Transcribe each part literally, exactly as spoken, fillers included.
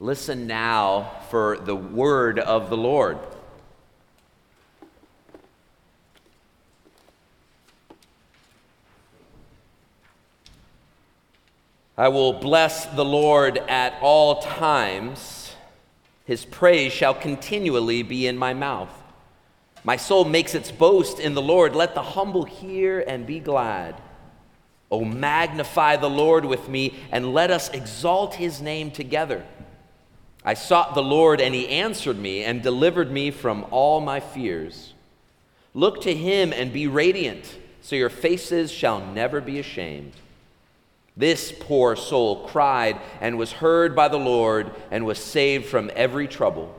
Listen now for the word of the Lord. I will bless the Lord at all times. His praise shall continually be in my mouth. My soul makes its boast in the Lord. Let the humble hear and be glad. Oh, magnify the Lord with me, and let us exalt his name together. I sought the Lord, and he answered me and delivered me from all my fears. Look to him and be radiant, so your faces shall never be ashamed. This poor soul cried and was heard by the Lord and was saved from every trouble.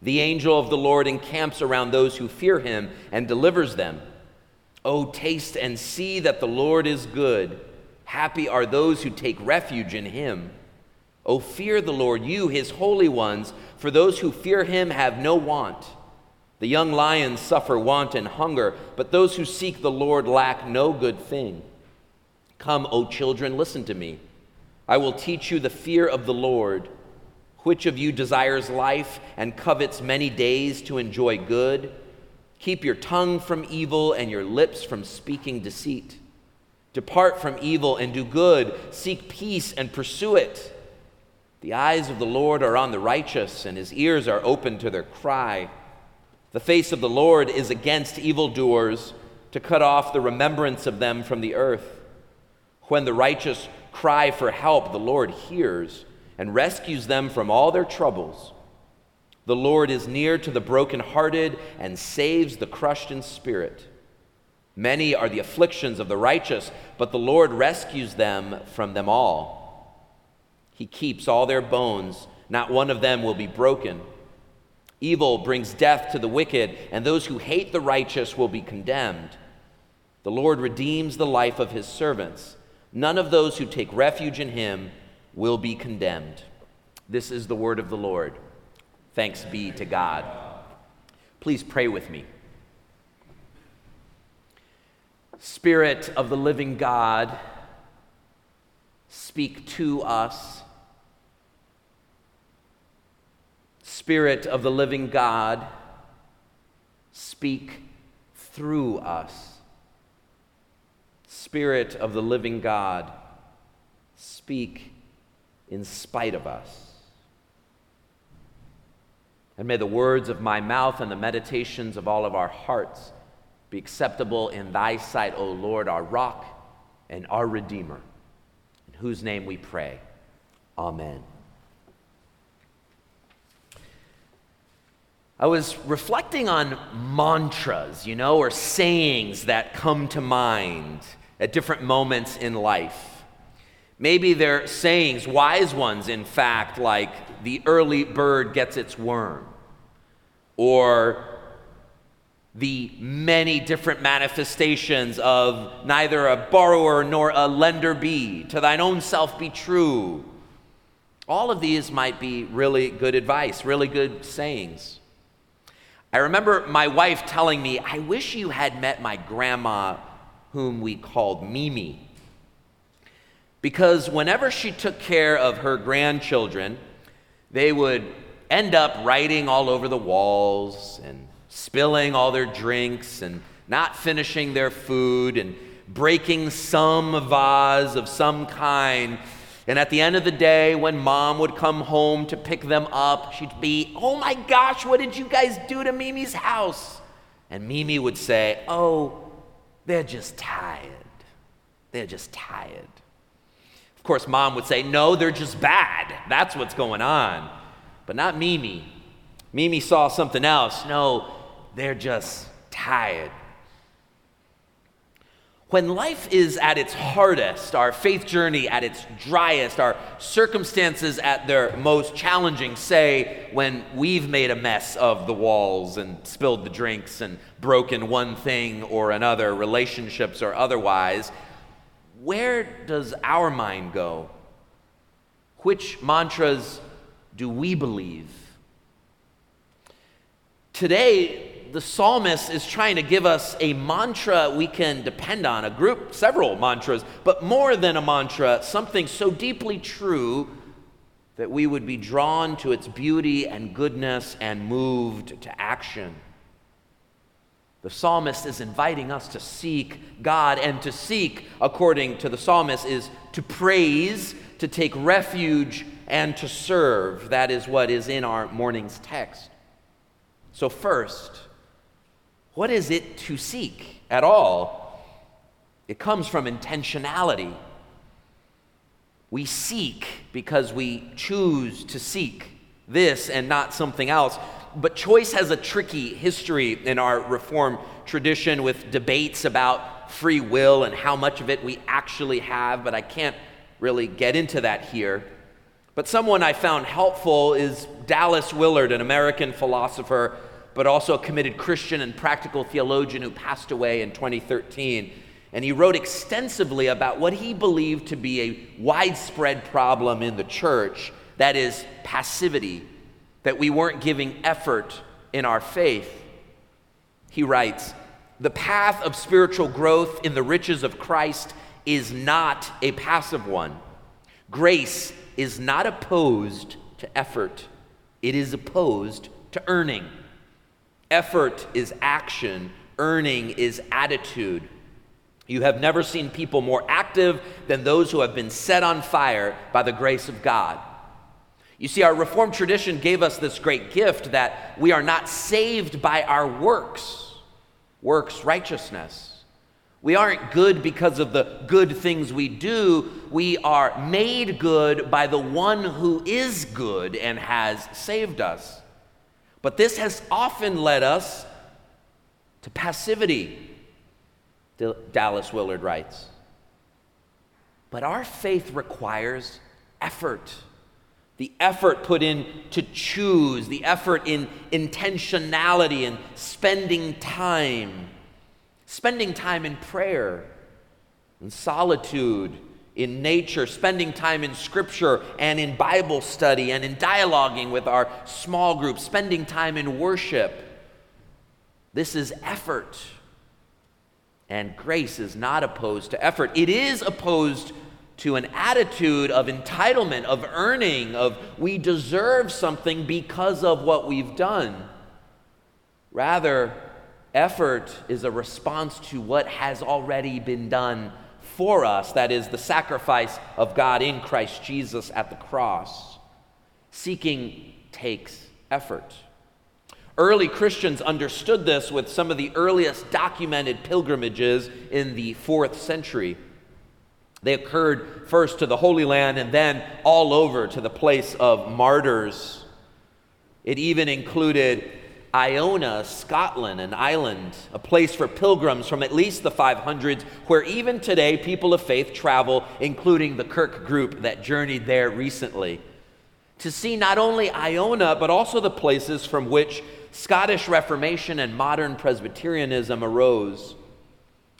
The angel of the Lord encamps around those who fear him and delivers them. Oh, taste and see that the Lord is good. Happy are those who take refuge in him. O fear the Lord, you, his holy ones, for those who fear him have no want. The young lions suffer want and hunger, but those who seek the Lord lack no good thing. Come, O children, listen to me. I will teach you the fear of the Lord. Which of you desires life and covets many days to enjoy good? Keep your tongue from evil and your lips from speaking deceit. Depart from evil and do good. Seek peace and pursue it. The eyes of the Lord are on the righteous, and his ears are open to their cry. The face of the Lord is against evildoers, to cut off the remembrance of them from the earth. When the righteous cry for help, the Lord hears and rescues them from all their troubles. The Lord is near to the brokenhearted and saves the crushed in spirit. Many are the afflictions of the righteous, but the Lord rescues them from them all. He keeps all their bones. Not one of them will be broken. Evil brings death to the wicked, and those who hate the righteous will be condemned. The Lord redeems the life of his servants. None of those who take refuge in him will be condemned. This is the word of the Lord. Thanks be to God. Please pray with me. Spirit of the living God, speak to us. Spirit of the living God, speak through us. Spirit of the living God, speak in spite of us. And may the words of my mouth and the meditations of all of our hearts be acceptable in thy sight, O Lord, our rock and our Redeemer, in whose name we pray. Amen. I was reflecting on mantras, you know, or sayings that come to mind at different moments in life. Maybe they're sayings, wise ones, in fact, like the early bird gets its worm, or the many different manifestations of neither a borrower nor a lender be, to thine own self be true. All of these might be really good advice, really good sayings. I remember my wife telling me, I wish you had met my grandma, whom we called Mimi, because whenever she took care of her grandchildren, they would end up writing all over the walls and spilling all their drinks and not finishing their food and breaking some vase of some kind. And at the end of the day, when mom would come home to pick them up, she'd be, oh my gosh, what did you guys do to Mimi's house? And Mimi would say, oh, they're just tired. They're just tired. Of course, mom would say, no, they're just bad. That's what's going on. But not Mimi. Mimi saw something else. No, they're just tired. When life is at its hardest, our faith journey at its driest, our circumstances at their most challenging, say when we've made a mess of the walls and spilled the drinks and broken one thing or another, relationships or otherwise, where does our mind go? Which mantras do we believe? Today, the psalmist is trying to give us a mantra we can depend on, a group, several mantras, but more than a mantra, something so deeply true that we would be drawn to its beauty and goodness and moved to action. The psalmist is inviting us to seek God, and to seek, according to the psalmist, is to praise, to take refuge, and to serve. That is what is in our morning's text. So first, what is it to seek at all? It comes from intentionality. We seek because we choose to seek this and not something else. But choice has a tricky history in our Reformed tradition, with debates about free will and how much of it we actually have, but I can't really get into that here. But someone I found helpful is Dallas Willard, an American philosopher, but also a committed Christian and practical theologian who passed away in twenty thirteen. And he wrote extensively about what he believed to be a widespread problem in the church, that is passivity, that we weren't giving effort in our faith. He writes, "The path of spiritual growth in the riches of Christ is not a passive one. Grace is not opposed to effort. It is opposed to earning. Effort is action. Earning is attitude. You have never seen people more active than those who have been set on fire by the grace of God." You see, our Reformed tradition gave us this great gift that we are not saved by our works, works righteousness. We aren't good because of the good things we do. We are made good by the one who is good and has saved us. But this has often led us to passivity, Dallas Willard writes. But our faith requires effort. The effort put in to choose, the effort in intentionality and spending time. Spending time in prayer, in solitude, in nature, spending time in scripture and in Bible study and in dialoguing with our small group, spending time in worship. This is effort. And grace is not opposed to effort. It is opposed to an attitude of entitlement, of earning, of we deserve something because of what we've done. Rather, effort is a response to what has already been done for us, that is, the sacrifice of God in Christ Jesus at the cross. Seeking takes effort. Early Christians understood this with some of the earliest documented pilgrimages in the fourth century. They occurred first to the Holy Land and then all over to the place of martyrs. It even included Iona, Scotland, an island, a place for pilgrims from at least the five hundreds, where even today people of faith travel, including the Kirk group that journeyed there recently, to see not only Iona, but also the places from which Scottish Reformation and modern Presbyterianism arose.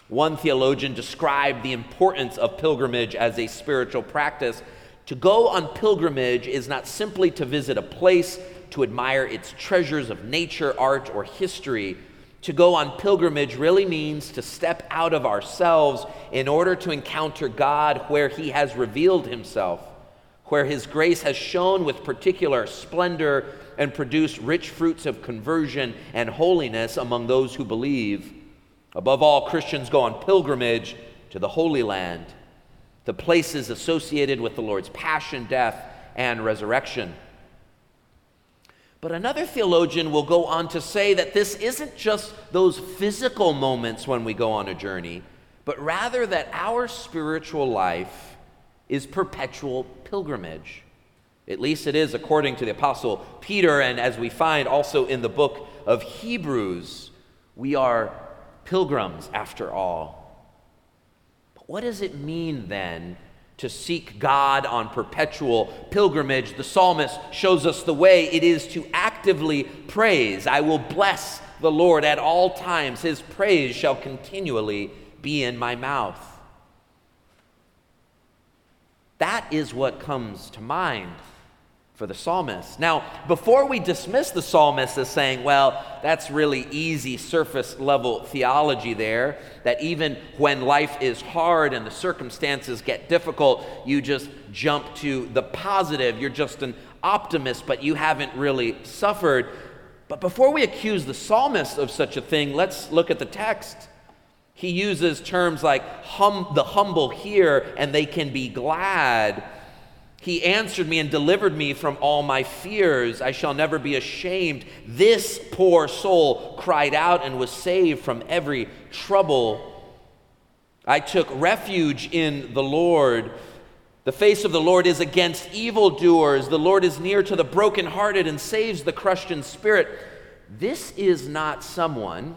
One theologian described the importance of pilgrimage as a spiritual practice. To go on pilgrimage is not simply to visit a place, to admire its treasures of nature, art, or history. To go on pilgrimage really means to step out of ourselves in order to encounter God where He has revealed Himself, where His grace has shone with particular splendor and produced rich fruits of conversion and holiness among those who believe. Above all, Christians go on pilgrimage to the Holy Land, the places associated with the Lord's Passion, death, and resurrection. But another theologian will go on to say that this isn't just those physical moments when we go on a journey, but rather that our spiritual life is perpetual pilgrimage. At least it is according to the Apostle Peter, and as we find also in the book of Hebrews, we are pilgrims after all. But what does it mean then to seek God on perpetual pilgrimage? The psalmist shows us the way. It is to actively praise. "I will bless the Lord at all times. His praise shall continually be in my mouth." That is what comes to mind for the psalmist. Now, before we dismiss the psalmist as saying, well, that's really easy surface level theology there, that even when life is hard and the circumstances get difficult, you just jump to the positive, you're just an optimist, but you haven't really suffered. But before we accuse the psalmist of such a thing, let's look at the text. He uses terms like hum, the humble hear and they can be glad. He answered me and delivered me from all my fears. I shall never be ashamed. This poor soul cried out and was saved from every trouble. I took refuge in the Lord. The face of the Lord is against evildoers. The Lord is near to the brokenhearted and saves the crushed in spirit. This is not someone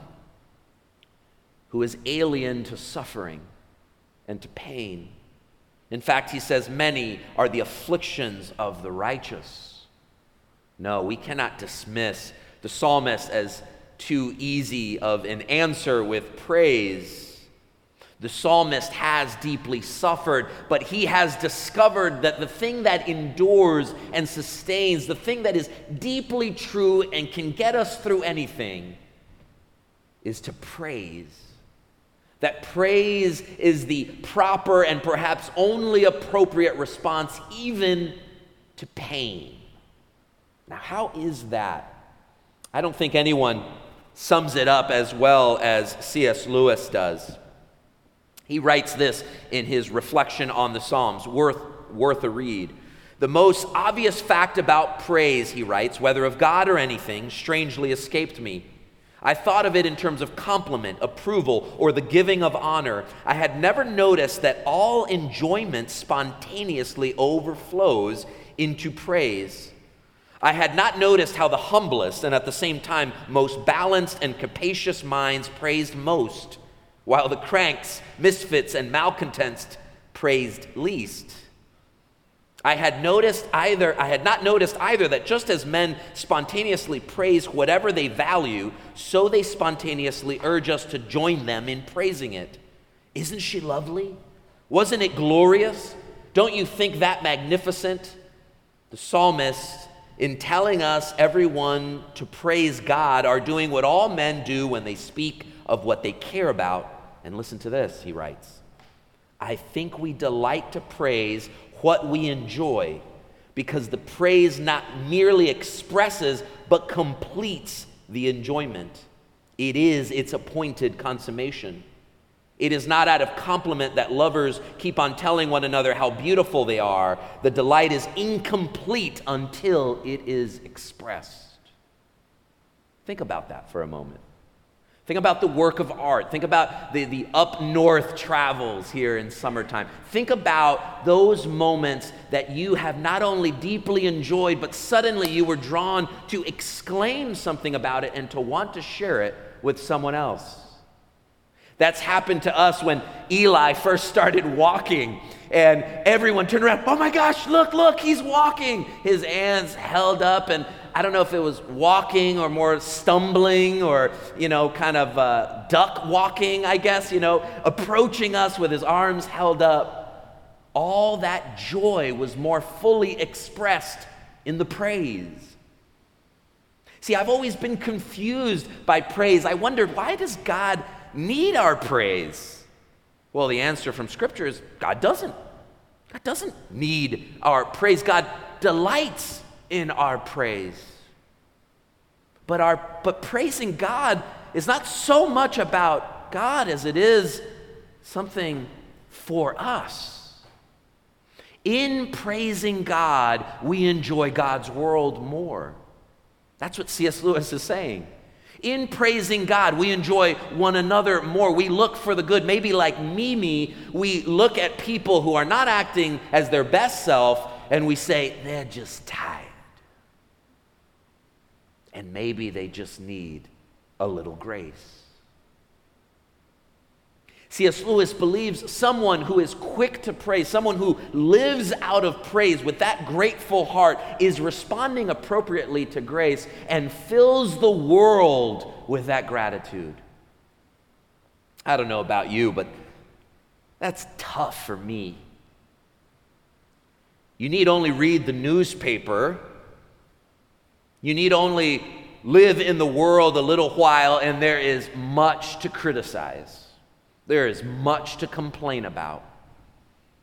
who is alien to suffering and to pain. In fact, he says, many are the afflictions of the righteous. No, we cannot dismiss the psalmist as too easy of an answer with praise. The psalmist has deeply suffered, but he has discovered that the thing that endures and sustains, the thing that is deeply true and can get us through anything, is to praise. That praise is the proper and perhaps only appropriate response even to pain. Now, how is that? I don't think anyone sums it up as well as C S Lewis does. He writes this in his reflection on the Psalms, worth, worth a read. The most obvious fact about praise, he writes, whether of God or anything, strangely escaped me. I thought of it in terms of compliment, approval, or the giving of honor. I had never noticed that all enjoyment spontaneously overflows into praise. I had not noticed how the humblest and at the same time most balanced and capacious minds praised most, while the cranks, misfits, and malcontents praised least. I had noticed either, I had not noticed either that just as men spontaneously praise whatever they value, so they spontaneously urge us to join them in praising it. Isn't she lovely? Wasn't it glorious? Don't you think that magnificent? The psalmist, in telling us everyone to praise God, are doing what all men do when they speak of what they care about. And listen to this, he writes, I think we delight to praise what we enjoy, because the praise not merely expresses but completes the enjoyment. It is its appointed consummation. It is not out of compliment that lovers keep on telling one another how beautiful they are. The delight is incomplete until it is expressed. Think about that for a moment. Think about the work of art. Think about the, the up north travels here in summertime. Think about those moments that you have not only deeply enjoyed, but suddenly you were drawn to exclaim something about it and to want to share it with someone else. That's happened to us when Eli first started walking and everyone turned around, oh my gosh, look, look, he's walking. His hands held up, and I don't know if it was walking or more stumbling or, you know, kind of uh, duck walking, I guess, you know, approaching us with his arms held up. All that joy was more fully expressed in the praise. See, I've always been confused by praise. I wondered, why does God need our praise? Well, the answer from Scripture is God doesn't. God doesn't need our praise. God delights in our praise. But our but praising God is not so much about God as it is something for us. In praising God, we enjoy God's world more. That's what C S Lewis is saying. In praising God, we enjoy one another more. We look for the good. Maybe like Mimi, we look at people who are not acting as their best self and we say, they're just tired. And maybe they just need a little grace. C S Lewis believes someone who is quick to praise, someone who lives out of praise with that grateful heart, is responding appropriately to grace and fills the world with that gratitude. I don't know about you, but that's tough for me. You need only read the newspaper. You need only live in the world a little while, and there is much to criticize. There is much to complain about.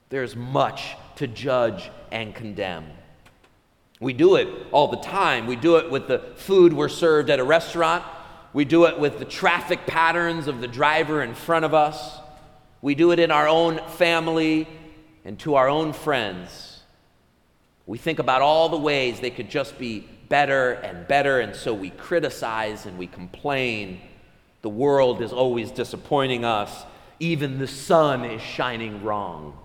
There is much to judge and condemn. We do it all the time. We do it with the food we're served at a restaurant. We do it with the traffic patterns of the driver in front of us. We do it in our own family and to our own friends. We think about all the ways they could just be better and better, and so we criticize and we complain. The world is always disappointing us. Even the sun is shining wrong.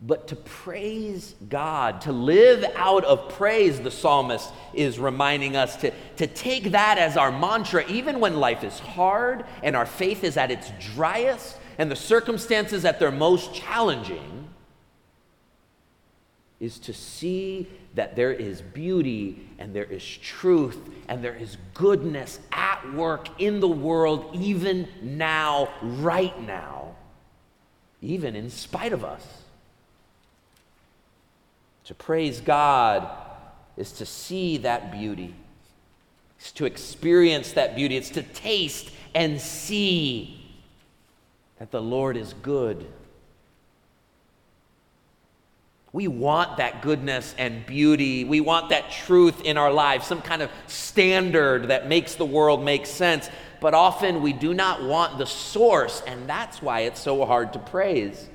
But to praise God, to live out of praise, the psalmist is reminding us to, to take that as our mantra, even when life is hard and our faith is at its driest and the circumstances at their most challenging, is to see that there is beauty and there is truth and there is goodness at work in the world, even now, right now, even in spite of us. To praise God is to see that beauty. It's to experience that beauty. It's to taste and see that the Lord is good. We want that goodness and beauty. We want that truth in our lives, some kind of standard that makes the world make sense. But often we do not want the source, and that's why it's so hard to praise.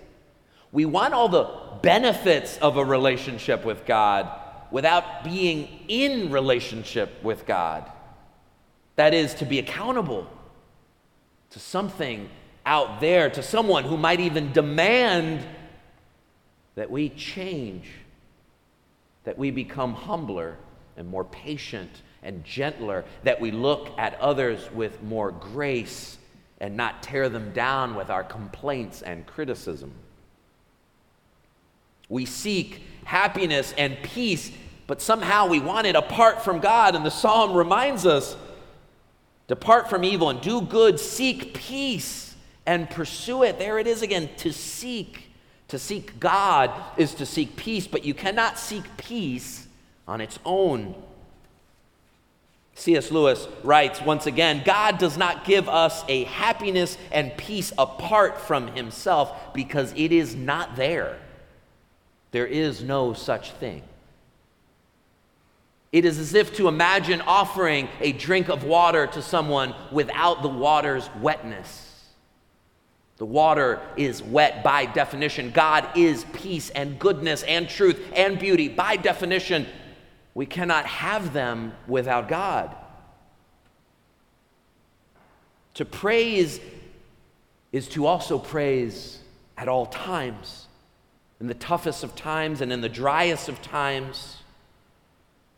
We want all the benefits of a relationship with God without being in relationship with God. That is, to be accountable to something out there, to someone who might even demand that we change, that we become humbler and more patient and gentler, that we look at others with more grace and not tear them down with our complaints and criticism. We seek happiness and peace, but somehow we want it apart from God. And the psalm reminds us, depart from evil and do good, seek peace and pursue it. There it is again, to seek. To seek God is to seek peace, but you cannot seek peace on its own. C S Lewis writes once again, God does not give us a happiness and peace apart from himself because it is not there. There is no such thing. It is as if to imagine offering a drink of water to someone without the water's wetness. The water is wet by definition. God is peace and goodness and truth and beauty by definition. We cannot have them without God. To praise is to also praise at all times. In the toughest of times and in the driest of times.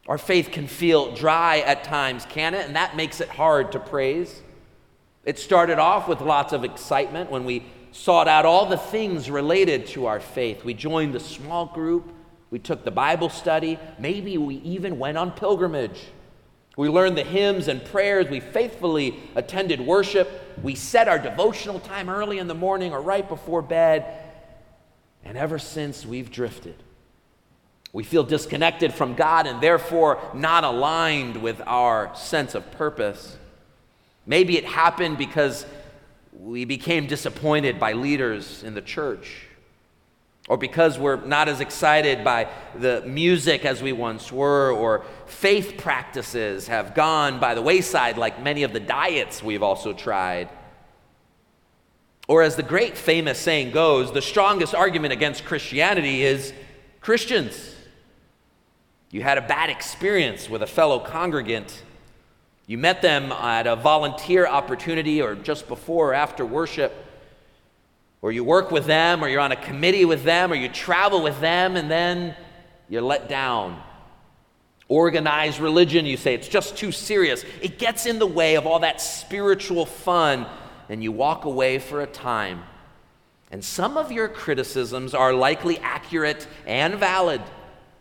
Our faith can feel dry at times, can it? And that makes it hard to praise. It started off with lots of excitement when we sought out all the things related to our faith. We joined a small group. We took the Bible study. Maybe we even went on pilgrimage. We learned the hymns and prayers. We faithfully attended worship. We set our devotional time early in the morning or right before bed. And ever since, we've drifted. We feel disconnected from God and therefore not aligned with our sense of purpose. Maybe it happened because we became disappointed by leaders in the church, or because we're not as excited by the music as we once were, or faith practices have gone by the wayside like many of the diets we've also tried. Or as the great famous saying goes, the strongest argument against Christianity is Christians. You had a bad experience with a fellow congregant. You met them at a volunteer opportunity or just before or after worship. Or you work with them, or you're on a committee with them, or you travel with them, and then you're let down. Organized religion, you say, it's just too serious. It gets in the way of all that spiritual fun. And you walk away for a time. And some of your criticisms are likely accurate and valid.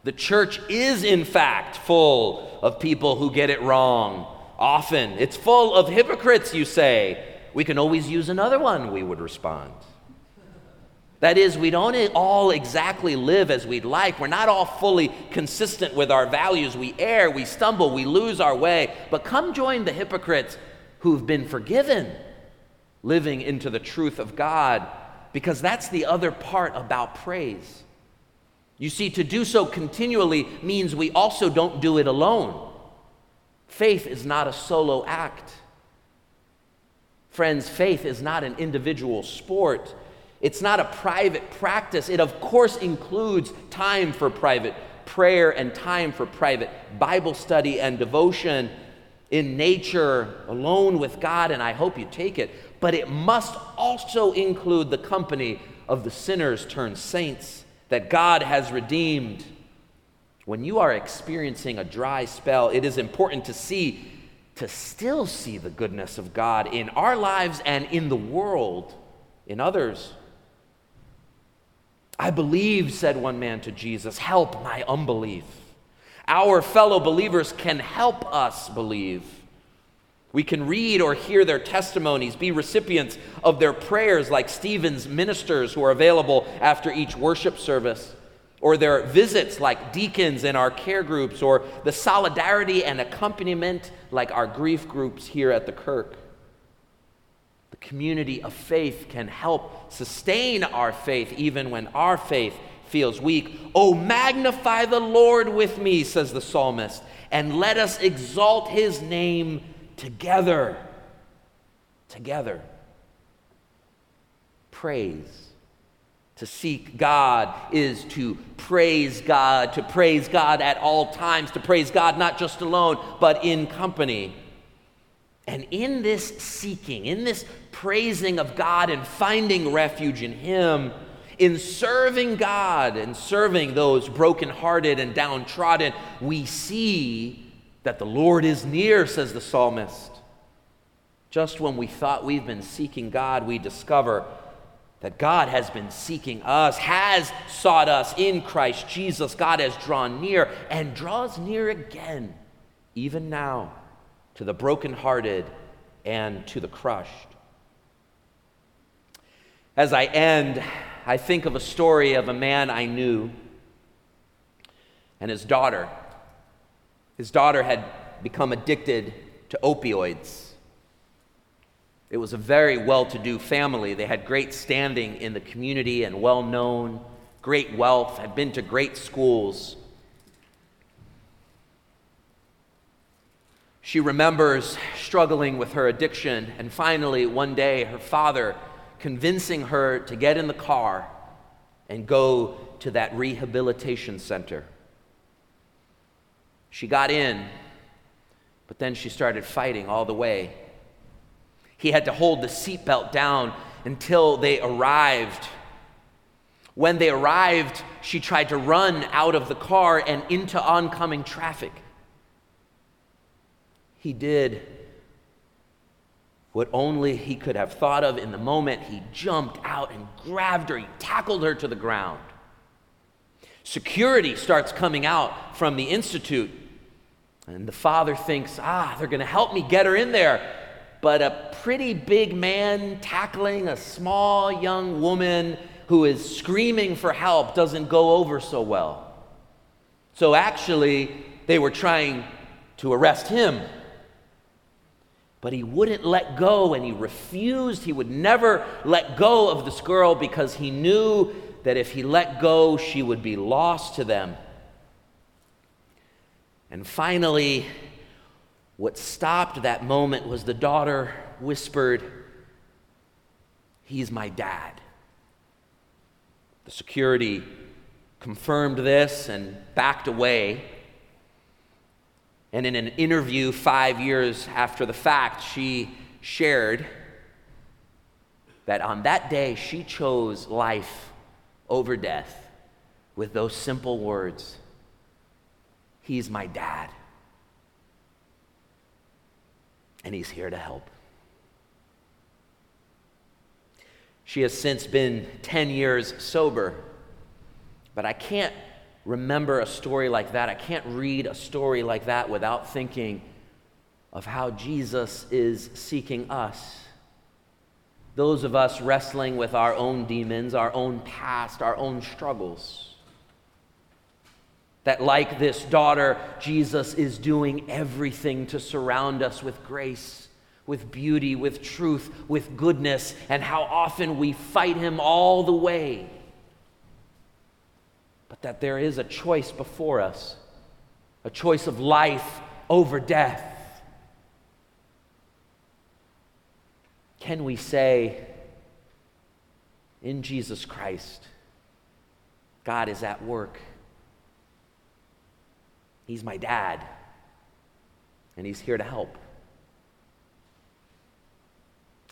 The church is, in fact, full of people who get it wrong. Often, it's full of hypocrites, you say. We can always use another one, we would respond. That is, we don't all exactly live as we'd like. We're not all fully consistent with our values. We err, we stumble, we lose our way. But come join the hypocrites who've been forgiven, living into the truth of God, because that's the other part about praise. You see, to do so continually means we also don't do it alone. Faith is not a solo act. Friends, faith is not an individual sport. It's not a private practice. It, of course, includes time for private prayer and time for private Bible study and devotion in nature, alone with God, and I hope you take it. But it must also include the company of the sinners turned saints that God has redeemed. When you are experiencing a dry spell, it is important to see, to still see the goodness of God in our lives and in the world, in others. I believe, said one man to Jesus, help my unbelief. Our fellow believers can help us believe. We can read or hear their testimonies, be recipients of their prayers like Stephen's ministers who are available after each worship service, or their visits like deacons in our care groups, or the solidarity and accompaniment like our grief groups here at the Kirk. The community of faith can help sustain our faith even when our faith feels weak. Oh, magnify the Lord with me, says the psalmist, and let us exalt his name together. Together. Praise. To seek God is to praise God, to praise God at all times, to praise God not just alone, but in company. And in this seeking, in this praising of God and finding refuge in Him, in serving God and serving those brokenhearted and downtrodden, we see that the Lord is near, says the psalmist. Just when we thought we've been seeking God, we discover that God has been seeking us, has sought us in Christ Jesus. God has drawn near and draws near again, even now, to the brokenhearted and to the crushed. As I end, I think of a story of a man I knew and his daughter. His daughter had become addicted to opioids. It was a very well-to-do family. They had great standing in the community and well-known, great wealth, had been to great schools. She remembers struggling with her addiction, and finally, one day, her father convincing her to get in the car and go to that rehabilitation center. She got in, but then she started fighting all the way. He had to hold the seatbelt down until they arrived. When they arrived, she tried to run out of the car and into oncoming traffic. He did what only he could have thought of in the moment. He jumped out and grabbed her. He tackled her to the ground. Security starts coming out from the institute, and the father thinks, ah, they're going to help me get her in there. But a pretty big man tackling a small young woman who is screaming for help doesn't go over so well. So actually, they were trying to arrest him. But he wouldn't let go, and he refused. He would never let go of this girl because he knew that if he let go, she would be lost to them. And finally, what stopped that moment was the daughter whispered, "He's my dad." The security confirmed this and backed away. And in an interview five years after the fact, she shared that on that day she chose life over death with those simple words, "He's my dad. And he's here to help." She has since been ten years sober, but I can't remember a story like that. I can't read a story like that without thinking of how Jesus is seeking us. those of us wrestling with our own demons, our own past, our own struggles. That like this daughter, Jesus is doing everything to surround us with grace, with beauty, with truth, with goodness, and how often we fight him all the way. But that there is a choice before us, a choice of life over death. Can we say, in Jesus Christ, God is at work. He's my dad, and he's here to help.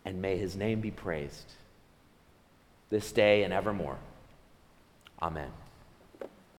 And may his name be praised this day and evermore. Amen.